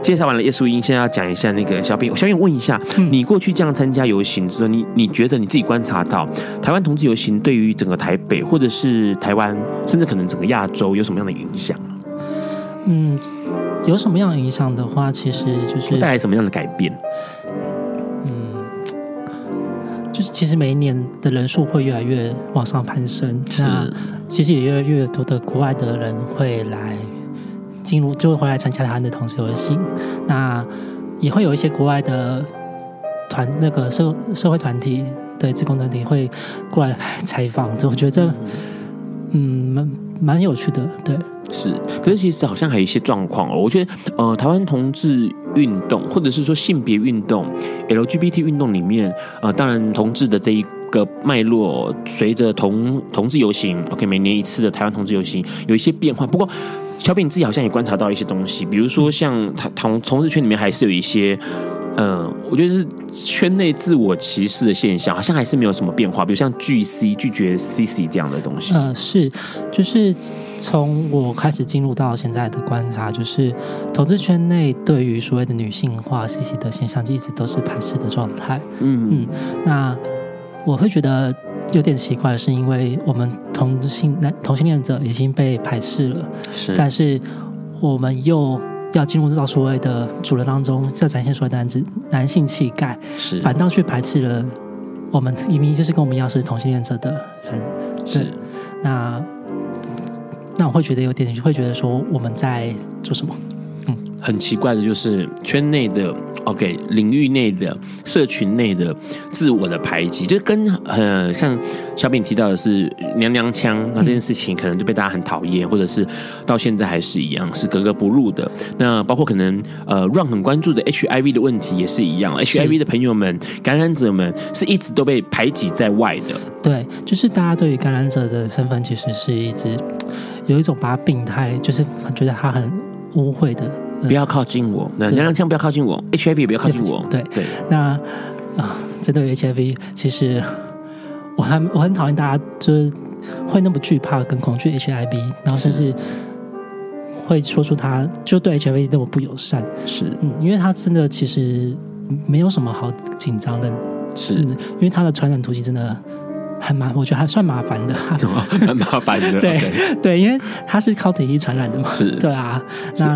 介绍完了叶树英，现在要讲一下那个小品。小品问一下，你过去这样参加游行之后，你觉得你自己观察到台湾同志游行对于整个台北，或者是台湾，甚至可能整个亚洲有什么样的影响？有什么样的影响的话，其实就是带来什么样的改变？就是其实每一年的人数会越来越往上攀升，那其实也越来越多的国外的人会来进入，就会回来参加台湾的同志游行。那也会有一些国外的那个社会团体，对，志工团体会过来采访，所以我觉得这蛮有趣的，对。是，可是其实好像还有一些状况哦。我觉得，台湾同志运动，或者是说性别运动、LGBT 运动里面，当然同志的这一个脉络，随着同志游行 ，OK， 每年一次的台湾同志游行有一些变化。不过，小品自己好像也观察到一些东西，比如说像同志圈里面还是有一些。我觉得是圈内自我歧视的现象，好像还是没有什么变化。比如像拒绝 CC 这样的东西。是，就是从我开始进入到现在的观察，就是同志圈内对于所谓的女性化 CC 的现象，一直都是排斥的状态。那我会觉得有点奇怪，是因为我们同性恋者已经被排斥了，是，但是我们又要进入到所谓的主流当中，要展现所谓的男性气概，是反倒去排斥了我们明明就是跟我们一样是同性恋者的人，是那我会觉得有点会觉得说我们在做什么。很奇怪的就是圈内的 OK 领域内的社群内的自我的排挤，就跟像小品提到的是娘娘腔那这件事情，可能就被大家很讨厌，或者是到现在还是一样是格格不入的。那包括可能Ron 很关注的 HIV 的问题也是一样，是 HIV 的朋友们感染者们是一直都被排挤在外的。对，就是大家对于感染者的身份其实是一直有一种把他病态，就是觉得他很污秽的，不要靠近我，娘娘腔不要靠近我 ，HIV 也不要靠近我。对，那针对 HIV， 其实我很讨厌大家就是会那么惧怕跟恐惧 HIV， 然后甚至会说出他就对 HIV 那么不友善。是，因为他真的其实没有什么好紧张的，是因为他的传染途径真的。我觉得还算麻烦的，蛮麻烦的。对、okay. 对，因为它是靠体液传染的嘛。是，对啊。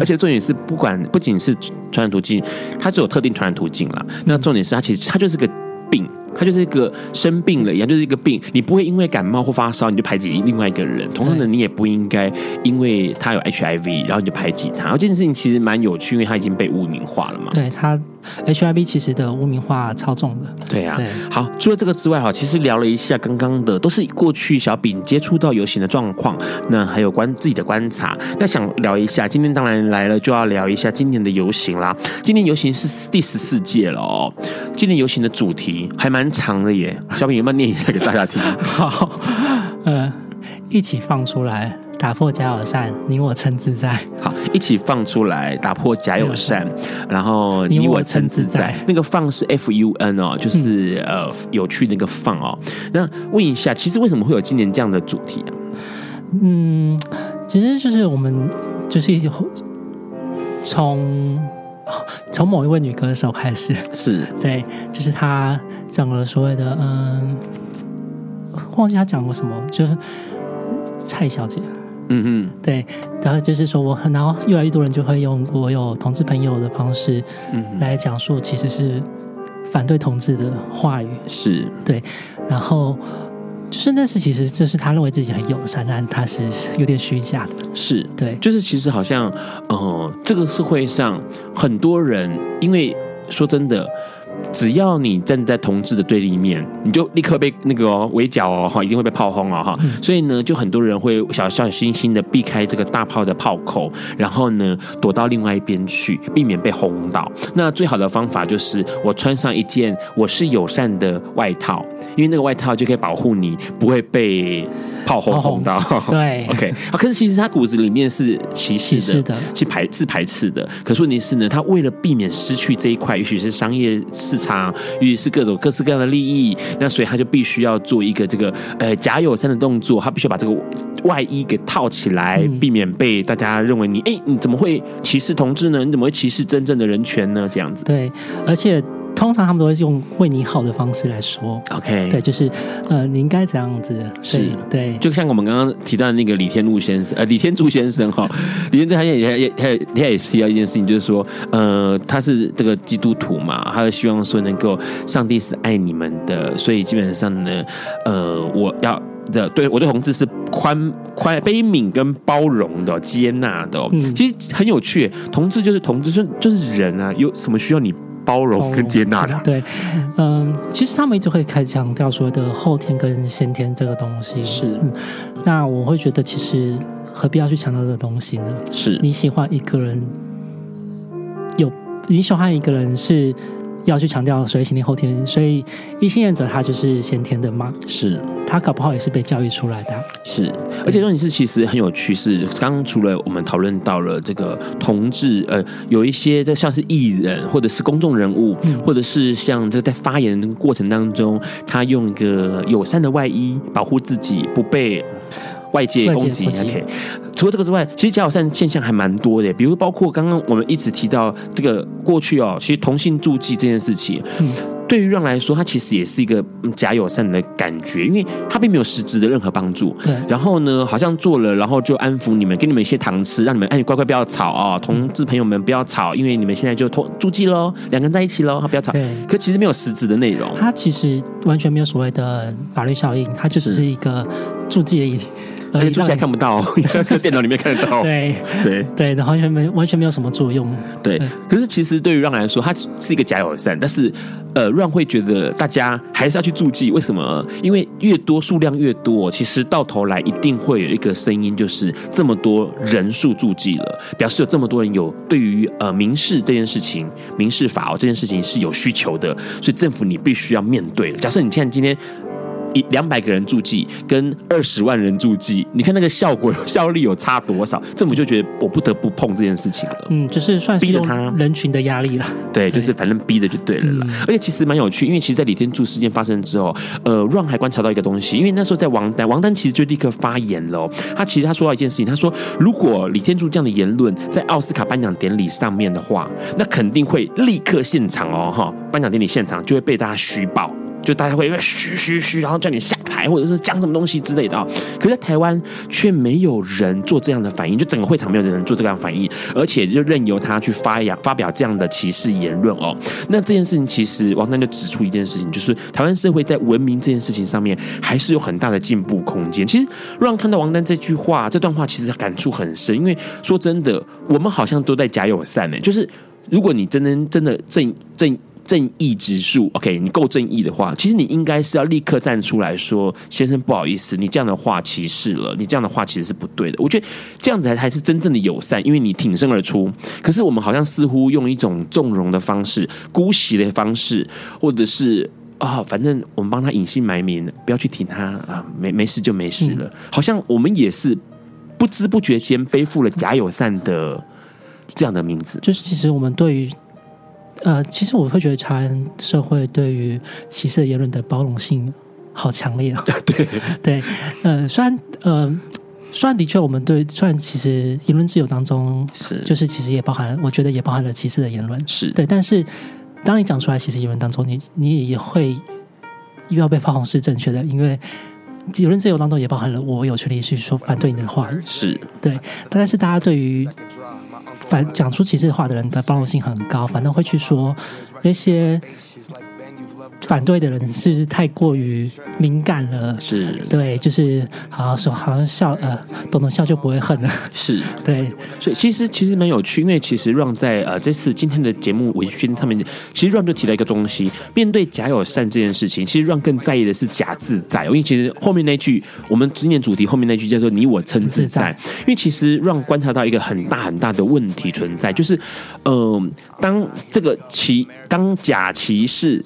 而且重点是，不仅是传染途径，它只有特定传染途径啦。那重点是，它其实它就是个病，它就是一个生病了一样，就是一个病。你不会因为感冒或发烧你就排挤另外一个人，同样的你也不应该因为他有 HIV 然后你就排挤他。然后这件事情其实蛮有趣，因为他已经被污名化了嘛。对他。HIV 其实的污名化超重的，对啊。对，好，除了这个之外，其实聊了一下刚刚的，都是过去小品接触到游行的状况，那还有自己的观察。那想聊一下，今天当然来了就要聊一下今年的游行啦。今年游行是第14届了哦。今年游行的主题还蛮长的耶，小品有没有念一下给大家听？好，一起放出来。打破假友善，你我称自在。好，一起放出来，打破假友善，然后你我称自在。那个放是 FUN 哦，就是有趣那个放哦。那问一下，其实为什么会有今年这样的主题啊？其实就是我们就是从某一位女歌手开始，是对，就是她讲了所谓的忘记她讲过什么，就是蔡小姐。对，然后就是说然后越来越多人就会用我有同志朋友的方式来讲述，其实是反对同志的话语，是对，然后就是那是其实就是他认为自己很友善，但他是有点虚假的，是对，就是其实好像这个社会上很多人，因为说真的，只要你站在同志的对立面，你就立刻被那个围剿一定会被炮轰。所以呢，就很多人会小心的避开这个大炮的炮口，然后呢，躲到另外一边去，避免被轰到。那最好的方法就是我穿上一件我是友善的外套，因为那个外套就可以保护你不会被炮轰到。对 ，OK。可是其实他骨子里面是歧视的，是排斥的。可是问题是呢，他为了避免失去这一块，也许是商业市场，于是各式各样的利益，那所以他就必须要做一个这个假友善的动作，他必须把这个外衣给套起来，避免被大家认为你怎么会歧视同志呢？你怎么会歧视真正的人权呢？这样子。对，而且通常他们都会用为你好的方式来说 ，OK， 对，就是你应该这样子，是，对，就像我们刚刚提到的那个李天柱先生李天柱他也提到一件事情，就是说他是这个基督徒嘛，他希望说能够上帝是爱你们的，所以基本上呢，我对同志是悲悯跟包容的，接纳的其实很有趣，同志就是同志，就是人啊，有什么需要你包容跟接纳的，对，其实他们一直会开始强调说的后天跟先天这个东西，是，那我会觉得其实何必要去强调这个东西呢？是你喜欢一个人，你喜欢一个人是要去强调所谓先天后天，所以异性恋者他就是先天的嘛，是他搞不好也是被教育出来的，是。而且问题是，其实很有趣是，刚刚除了我们讨论到了这个同志，有一些像是艺人或者是公众人物，或者是像这在发言的过程当中，他用一个友善的外衣保护自己不被外界攻击。OK， 除了这个之外，其实假友善现象还蛮多的，比如包括刚刚我们一直提到这个过去其实同性注记这件事情，对于Ron来说，他其实也是一个假友善的感觉，因为他并没有实质的任何帮助。对。然后呢，好像做了，然后就安抚你们，给你们一些糖吃，让你们乖乖不要吵同志朋友们不要吵，因为你们现在就注记喽，两个人在一起喽，不要吵。对。可其实没有实质的内容，他其实完全没有所谓的法律效应，他就只是一个注记而已。而且住起来看不到，在电脑里面看得到。对，然后完全没有什么作用。对，可是其实对于Ron来说，他是一个假友善，但是Ron会觉得大家还是要去注记，为什么？因为越多数量越多，其实到头来一定会有一个声音，就是这么多人数注记了，表示有这么多人有对于民事这件事情，民事法这件事情是有需求的，所以政府你必须要面对的。假设你看今天。200个人注记跟20万人注记，你看那个效力有差多少？政府就觉得我不得不碰这件事情了。就是算是用人群的压力了。对，就是反正逼的就对了啦。而且其实蛮有趣，因为其实，在李天柱事件发生之后，Ron 还观察到一个东西，因为那时候在王丹其实就立刻发言了。他说到一件事情，他说如果李天柱这样的言论在奥斯卡颁奖典礼上面的话，那肯定会立刻现场颁奖典礼现场就会被大家虚报。就大家会嘘，然后叫你下台，或者是讲什么东西之类的。可是在台湾却没有人做这样的反应，就整个会场没有人做这样的反应，而且就任由他去发表这样的歧视言论。那这件事情其实王丹就指出一件事情，就是台湾社会在文明这件事情上面还是有很大的进步空间。其实让看到王丹这段话，其实感触很深，因为说真的，我们好像都在假友善，就是如果你真的正义指数 OK 你够正义的话，其实你应该是要立刻站出来说，先生不好意思，你这样的话歧视了，你这样的话其实是不对的。我觉得这样子才是真正的友善，因为你挺身而出。可是我们好像似乎用一种纵容的方式、姑息的方式，或者是反正我们帮他隐姓埋名，不要去挺他没事就没事了。好像我们也是不知不觉间背负了假友善的这样的名字。就是其实我们对于其实我会觉得台湾社会对于歧视言论的包容性好强烈。对，虽然的确我们虽然其实言论自由当中是就是其实我觉得也包含了歧视的言论，是对，但是当你讲出来歧视言论当中，你也会要被炮轰是正确的，因为言论自由当中也包含了我有权利去说反对你的话，是对，但是大家对于讲出歧视话的人的包容性很高，反正会去说那些反对的人是不是太过于敏感了？是，对，就是好像笑懂得笑就不会恨了。是，对，所以其实蛮有趣，因为其实 Ron 在这次今天的节目文宣他们，其实 Ron 就提了一个东西，面对假友善这件事情，其实 Ron 更在意的是假自在，因为其实后面那句我们今年主题后面那句叫做你我称自在，因为其实 Ron 观察到一个很大的问题存在，就是当假歧视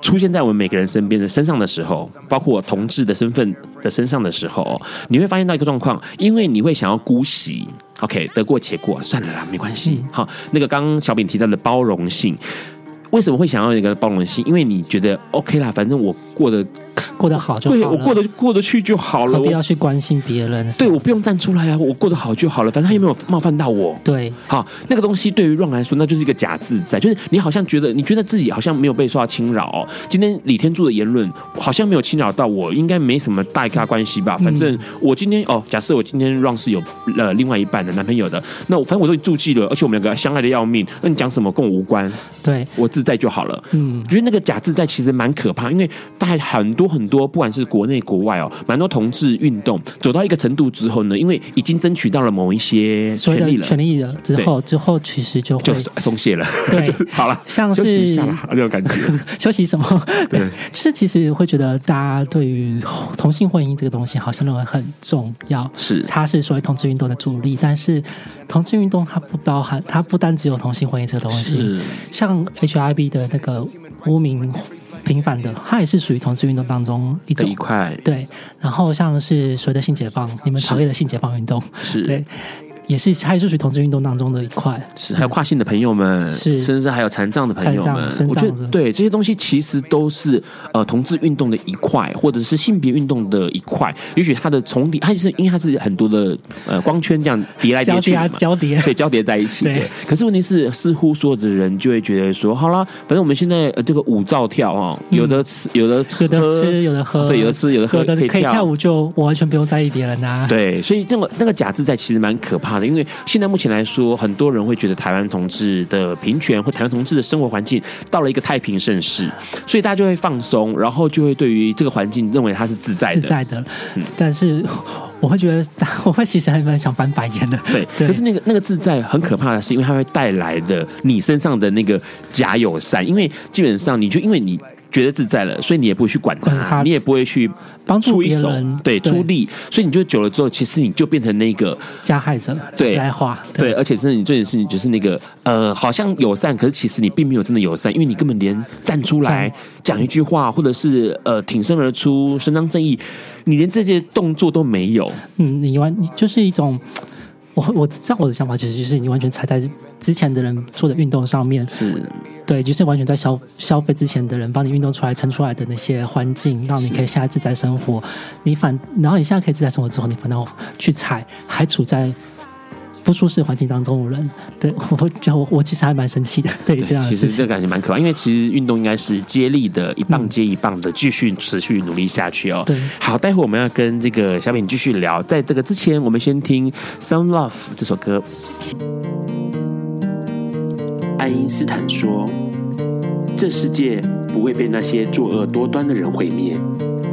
出现在我们每个人身边的身上的时候，包括同志的身份的身上的时候，你会发现到一个状况，因为你会想要姑息。OK， 得过且过，算了啦，没关系。好，那个刚刚小饼提到的包容性，为什么会想要一个包容性？因为你觉得 OK 啦，反正我过得好就好了，对，我过得去就好了，何必要去关心别人？对，我不用站出来啊，我过得好就好了，反正他也没有冒犯到我。对，好，那个东西对于 Ron 来说，那就是一个假自在，就是你好像你觉得自己好像没有被受到侵扰哦。今天李天柱的言论好像没有侵扰到我，应该没什么大咖关系吧？反正我今天假设我今天 Ron 是有另外一半的男朋友的，那反正我都已经注记了，而且我们两个相爱的要命，那你讲什么跟我无关？对，我自在就好了。嗯，我觉得那个假自在其实蛮可怕，因为大家很多，不管是国内国外哦，蛮多同志运动走到一个程度之后呢，因为已经争取到了某一些权利了之后其实就会松懈了，对，就是好了，像是休息一下啦，这种感觉。休息什么？对，就是其实会觉得大家对于同性婚姻这个东西好像认为很重要，是它是所谓同志运动的主力，但是同志运动它不包含，它不单只有同性婚姻这个东西，像 HIV 的那个污名。平凡的，它也是属于同志运动当中一种一块。对，然后像是所谓的性解放，你们讨厌的性解放运动，是对，也是它也是属于同志运动当中的一块。是，还有跨性的朋友们，是，甚至还有残障的朋友们，我觉得对这些东西其实都是同志运动的一块，或者是性别运动的一块。也许它的重叠，它就是因为它是很多的光圈这样叠来叠去，交叠在一起。对，可是问题是，似乎所有的人就会觉得说，好啦，反正我们现在这个舞照跳哦，有的吃有的喝，对，有的吃有的喝，有的可以跳舞，就我完全不用在意别人啊。对，所以那个假自在其实蛮可怕的。因为现在目前来说，很多人会觉得台湾同志的平权或台湾同志的生活环境到了一个太平盛世，所以大家就会放松，然后就会对于这个环境认为它是自在的、但是我会觉得，我会其实还蛮想翻白眼的。对，可是那个自在很可怕的是，因为它会带来的你身上的那个假友善，因为基本上你就因为你觉得自在了，所以你也不会去管他，你也不会去帮助别人，对，出力，所以你就久了之后，其实你就变成那个加害者，对，加害化，对，而且真的你最是你就是那个好像友善，可是其实你并没有真的友善，因为你根本连站出来讲一句话，或者是挺身而出伸张正义，你连这些动作都没有。你就是一种。我照我的想法，其实就是你完全踩在之前的人做的运动上面，是对，就是完全在消费之前的人帮你运动出来、撑出来的那些环境，让你可以现在自在生活。然后你现在可以自在生活之后，你反倒去踩还处在不舒适环境当中的人，对，我觉得我其实还蛮生气的，对这样的事情。其实这感觉蛮可怕，因为其实运动应该是接力的，一棒接一棒的，继续持续努力下去哦。对，好，待会我们要跟这个小饼继续聊，在这个之前，我们先听《Same Love》这首歌。爱因斯坦说：“这世界不会被那些作恶多端的人毁灭，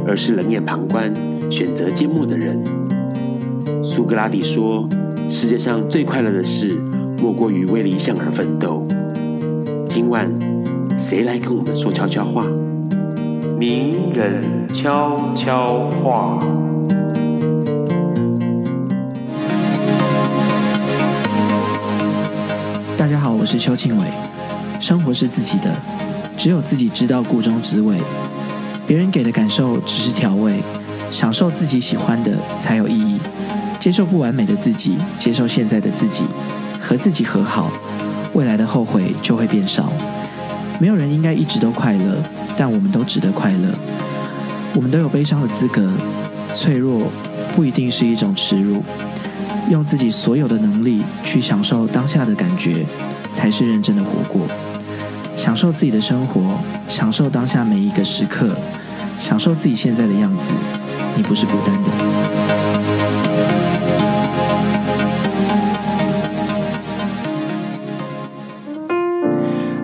而是冷眼旁观、选择缄默的人。”苏格拉底说。世界上最快乐的事，莫过于为理想而奋斗。今晚，谁来跟我们说悄悄话？名人悄悄话。大家好，我是邱庆伟。生活是自己的，只有自己知道苦中滋味。别人给的感受只是调味，享受自己喜欢的才有意义。接受不完美的自己，接受现在的自己，和自己和好，未来的后悔就会变少。没有人应该一直都快乐，但我们都值得快乐。我们都有悲伤的资格，脆弱不一定是一种耻辱。用自己所有的能力去享受当下的感觉，才是认真的活过。享受自己的生活，享受当下每一个时刻，享受自己现在的样子，你不是孤单的。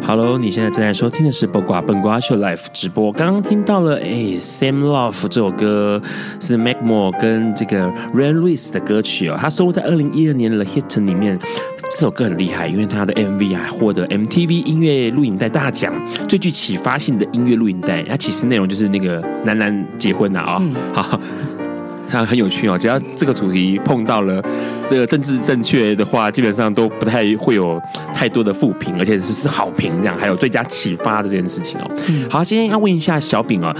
Hello， 你现在正在收听的是笨瓜秀 Live 直播。刚刚听到了Same Love 这首歌是 Macklemore 跟这个 Ryan Lewis 的歌曲哦，他收录在2012年的 Hit 里面。这首歌很厉害，因为他的 MV 还获得 MTV 音乐录影带大奖最具启发性的音乐录影带。它其实内容就是那个男男结婚啊好。很有趣哦，只要这个主题碰到了这个政治正确的话，基本上都不太会有太多的负评，而且是好评这样，还有最佳启发的这件事情哦。好，今天要问一下小饼哦，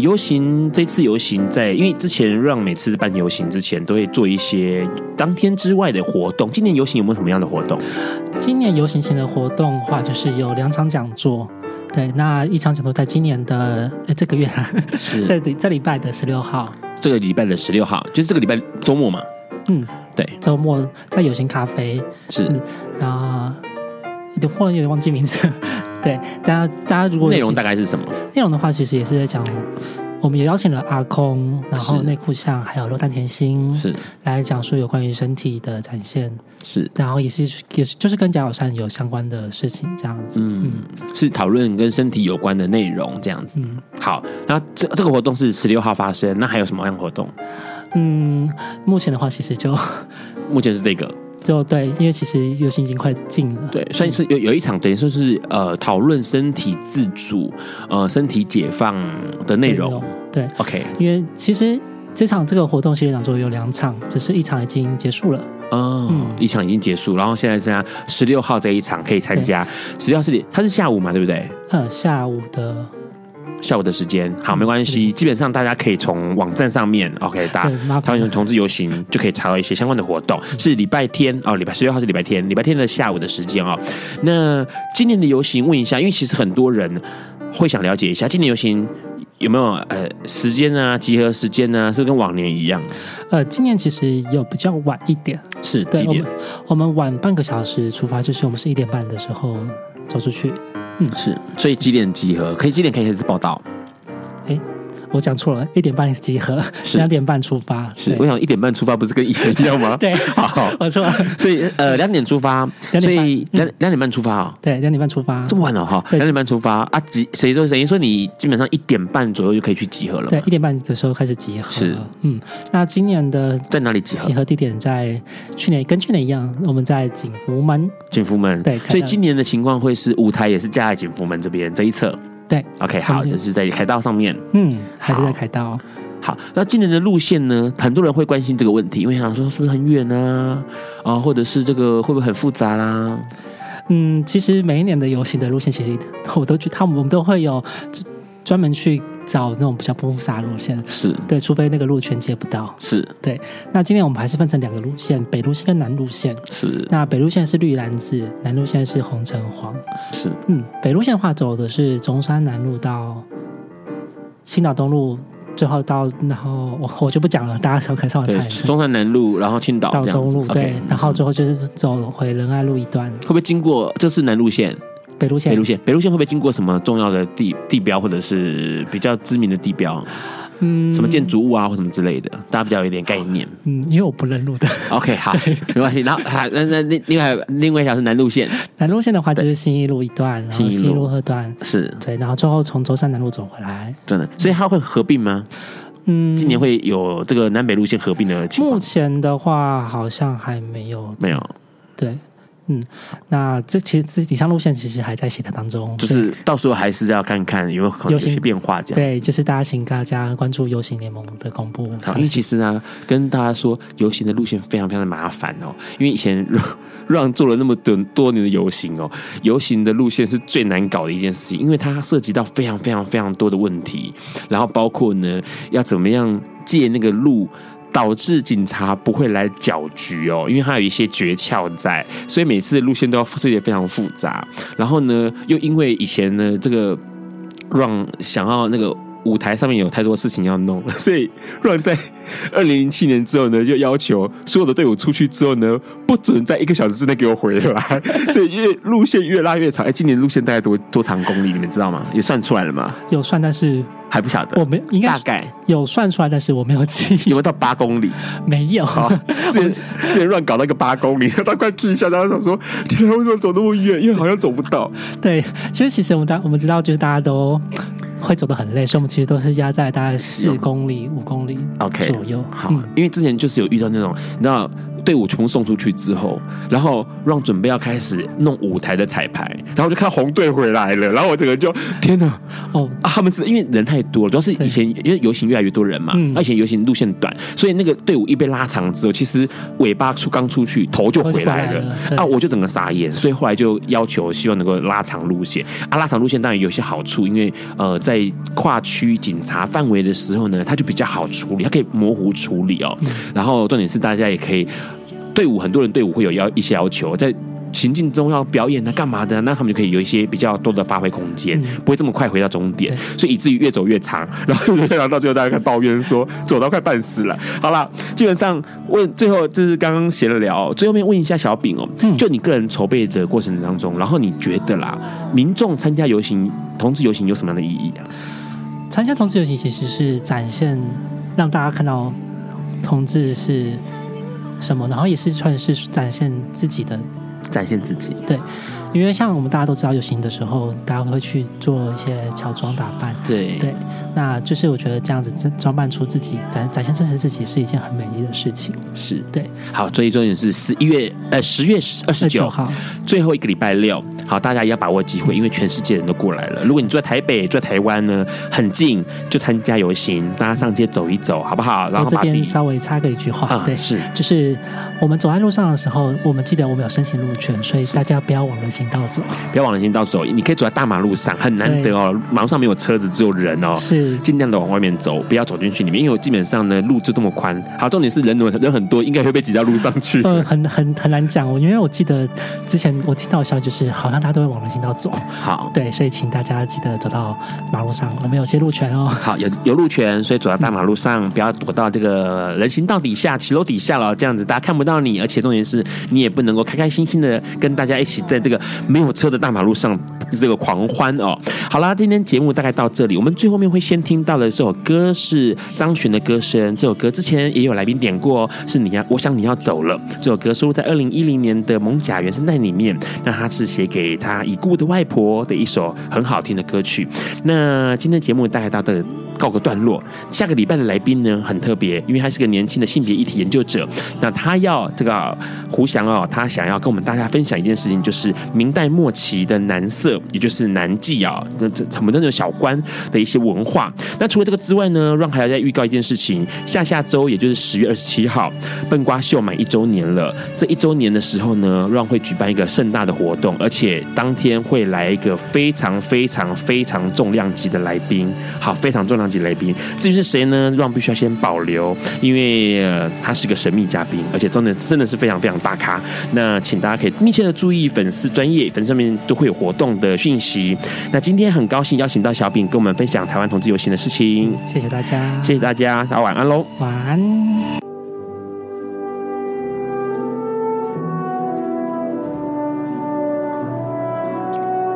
游行这次游行在，因为之前让每次办游行之前都会做一些当天之外的活动，今年游行有没有什么样的活动？今年游行前的活动的话，就是有2场讲座。对，那一场讲座在今年的这个月这礼拜的16号，这个礼拜的16号就是这个礼拜周末嘛。对，周末在有行咖啡是，然后有点忘记名字。对，大家如果内容大概是什么？内容的话，其实也是在讲，我们也邀请了阿空，然后内裤巷还有肉蛋甜心是来讲述有关于身体的展现是，然后也是就是跟甲友善有相关的事情这样子。是讨论跟身体有关的内容这样子。好，那这个活动是16号发生，那还有什么样的活动？目前的话其实就目前是这个就对，因为其实游行已经快近了。对，所以是有一场等于说是讨论身体自主、身体解放的内容。对 ，OK。因为其实这个活动系列讲座有2场，只是一场已经结束了。一场已经结束，然后现在剩下16号这一场可以参加。16号是它是下午嘛，对不对？下午的时间，好，没关系。基本上大家可以从网站上面 ，OK， 打台湾同志游行就可以查到一些相关的活动。是礼拜天哦，16号是礼拜天，礼拜天的下午的时间哦。那今年的游行，问一下，因为其实很多人会想了解一下，今年游行有没有时间啊，集合时间啊，是不是跟往年一样？今年其实有比较晚一点，是几点？我们晚半个小时出发，就是我们是1:30的时候走出去。是，所以几点集合？几点可以开始报到？我讲错了，1:30集合，2:30出发。是，我想1:30出发不是跟以前一样吗？对，好，我错了。所以2点出发，所以2:30出发哦。对，2:30出发，这么晚了哈。2:30出发啊，所以说等于说你基本上1:30左右就可以去集合了。对，1:30的时候开始集合。是，那今年的在哪里集合？集合地点在去年一样，我们在景福门。景福门，对。所以今年的情况会是舞台也是架在景福门这边这一侧。对 ，OK， 好，就是在凯道上面，还是在凯道。好，那今年的路线呢？很多人会关心这个问题，因为想说是不是很远啊？或者是这个会不会很复杂啦、啊？其实每一年的游行的路线，其实我都觉得我们都会有专门去找那种比较不复杂的路线，是对，除非那个路全接不到，是对。那今天我们还是分成2个路线，北路线跟南路线。是，那北路线是绿蓝紫，南路线是红橙黄。是，北路线的话走的是中山南路到青岛东路，最后到然后我就不讲了，大家可以上网查一下。中山南路，然后青岛到东路，对，然后最后就是走回仁爱路一段。会不会经过？这是南路线。北路线会不会经过什么重要的地标或者是比较知名的地标？什么建筑物啊或什么之类的，大家比较有点概念。因为我不认路的。OK， 好，没关系。然后另外一条是南路线。南路线的话就是信义路一段，然后信义路二段是对，然后最后从中山南路走回来。真的，所以它会合并吗？今年会有这个南北路线合并的情况？目前的话好像还没有。对。那其实以上路线其实还在协调当中，就是到时候还是要看看有没有可能有些变化这样。对，就是请大家关注游行联盟的公布。因为其实呢，跟大家说，游行的路线非常非常的麻烦哦。因为以前让做了那么多年的游行哦，游行的路线是最难搞的一件事情，因为它涉及到非常非常非常多的问题，然后包括呢要怎么样借那个路。导致警察不会来搅局哦，因为它有一些诀窍在，所以每次的路线都要设计得非常复杂。然后呢，又因为以前呢，这个Ron想要那个舞台上面有太多事情要弄了，所以 Ron 在2007年之后呢，就要求所有的队伍出去之后呢，不准在1个小时之内给我回来。所以越路线越拉越长。今年路线大概多长公里，你们知道吗？也算出来了吗？有算，但是还不晓得。我没应该大概有算出来，但是我没有记。有没有到8公里？没有。之前 Ron 搞到一个8公里，他快踢一下，然后想说：天啊，为什么走那么远？因为好像走不到。对，其实我们知道，就是大家都会走得很累，所以我们其实都是压在大概4公里、5公里左右。Okay, 好，因为之前就是有遇到那种，你知道队伍全部送出去之后，然后让准备要开始弄舞台的彩排，然后就看红队回来了，然后我整个就天哪！哦、啊，他们是因为人太多了，主要是以前因为游行越来越多人嘛，而且游行路线短，所以那个队伍一被拉长之后，其实尾巴刚出去，头就回来了啊！我就整个傻眼，所以后来就要求希望能够拉长路线啊，拉长路线当然有些好处，因为在跨区警察范围的时候呢，它就比较好处理，它可以模糊处理哦。然后重点是大家也可以队伍，很多人队伍会有一些要求，在行进中要表演啊干嘛的，那他们就可以有一些比较多的发挥空间，不会这么快回到终点，所以以至于越走越长，然后到最后大家开始抱怨说走到快半死了。好啦，基本上问最后就是刚刚闲了聊，最后面问一下小饼哦，就你个人筹备的过程当中，然后你觉得啦，民众参加游行，同志游行有什么样的意义啊？参加同志游行其实是展现让大家看到同志是什么，然后也是算是展现自己。对，因为像我们大家都知道游行的时候大家会去做一些乔装打扮，对，那就是我觉得这样子装扮出自己，展现真实自己是一件很美丽的事情。是，对。好，最重点是10月29号，最后一个礼拜六。好，大家也要把握机会，因为全世界人都过来了。如果你住在台北住在台湾呢，很近，就参加游行，大家上街走一走好不好？然后把自己，我这边稍微插个一句话，对，是，就是我们走在路上的时候，我们记得我们有申请路权，所以大家不要往人行道走，你可以走在大马路上，很难得哦，马路上没有车子，只有人哦，是尽量的往外面走，不要走进去里面，因为基本上呢路就这么宽。好，重点是人很多，应该会被挤到路上去。很难讲，因为我记得之前我听到的消息就是好像大家都会往人行道走。好，对，所以请大家记得走到马路上，我们有些路权哦。好，有路权，所以走到大马路上，不要躲到这个人行道底下、骑楼底下了，这样子大家看不到你，而且重点是你也不能够开开心心的跟大家一起在这个没有车的大马路上这个狂欢哦。好啦，今天节目大概到这里，我们最后面会先听到的这首歌是张悬的歌声，这首歌之前也有来宾点过哦，是我想你要走了，这首歌收录在2010年的蒙甲原声带里面，那他是写给他已故的外婆的一首很好听的歌曲。那今天节目大概到这告个段落，下个礼拜的来宾呢很特别，因为他是个年轻的性别议题研究者，那他要这个胡翔哦，他想要跟我们大家分享一件事情，就是明代末期的男色，也就是男妓啊，我们这种小官的一些文化。那除了这个之外呢，Ron还要再预告一件事情，下周也就是10月27号，笨瓜秀满1周年了。这1周年的时候呢，Ron会举办一个盛大的活动，而且当天会来一个非常非常非常重量级的来宾。好，非常重量。来宾至于是谁呢？Ron必须要先保留，因为他是个神秘嘉宾，而且真的是非常非常大咖。那请大家可以密切的注意粉丝专页，粉丝上面都会有活动的讯息。那今天很高兴邀请到小饼跟我们分享台湾同志游行的事情，谢谢大家，大家晚安喽，晚安。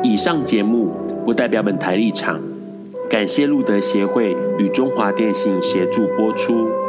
以上节目不代表本台立场。感谢路德协会与中华电信协助播出。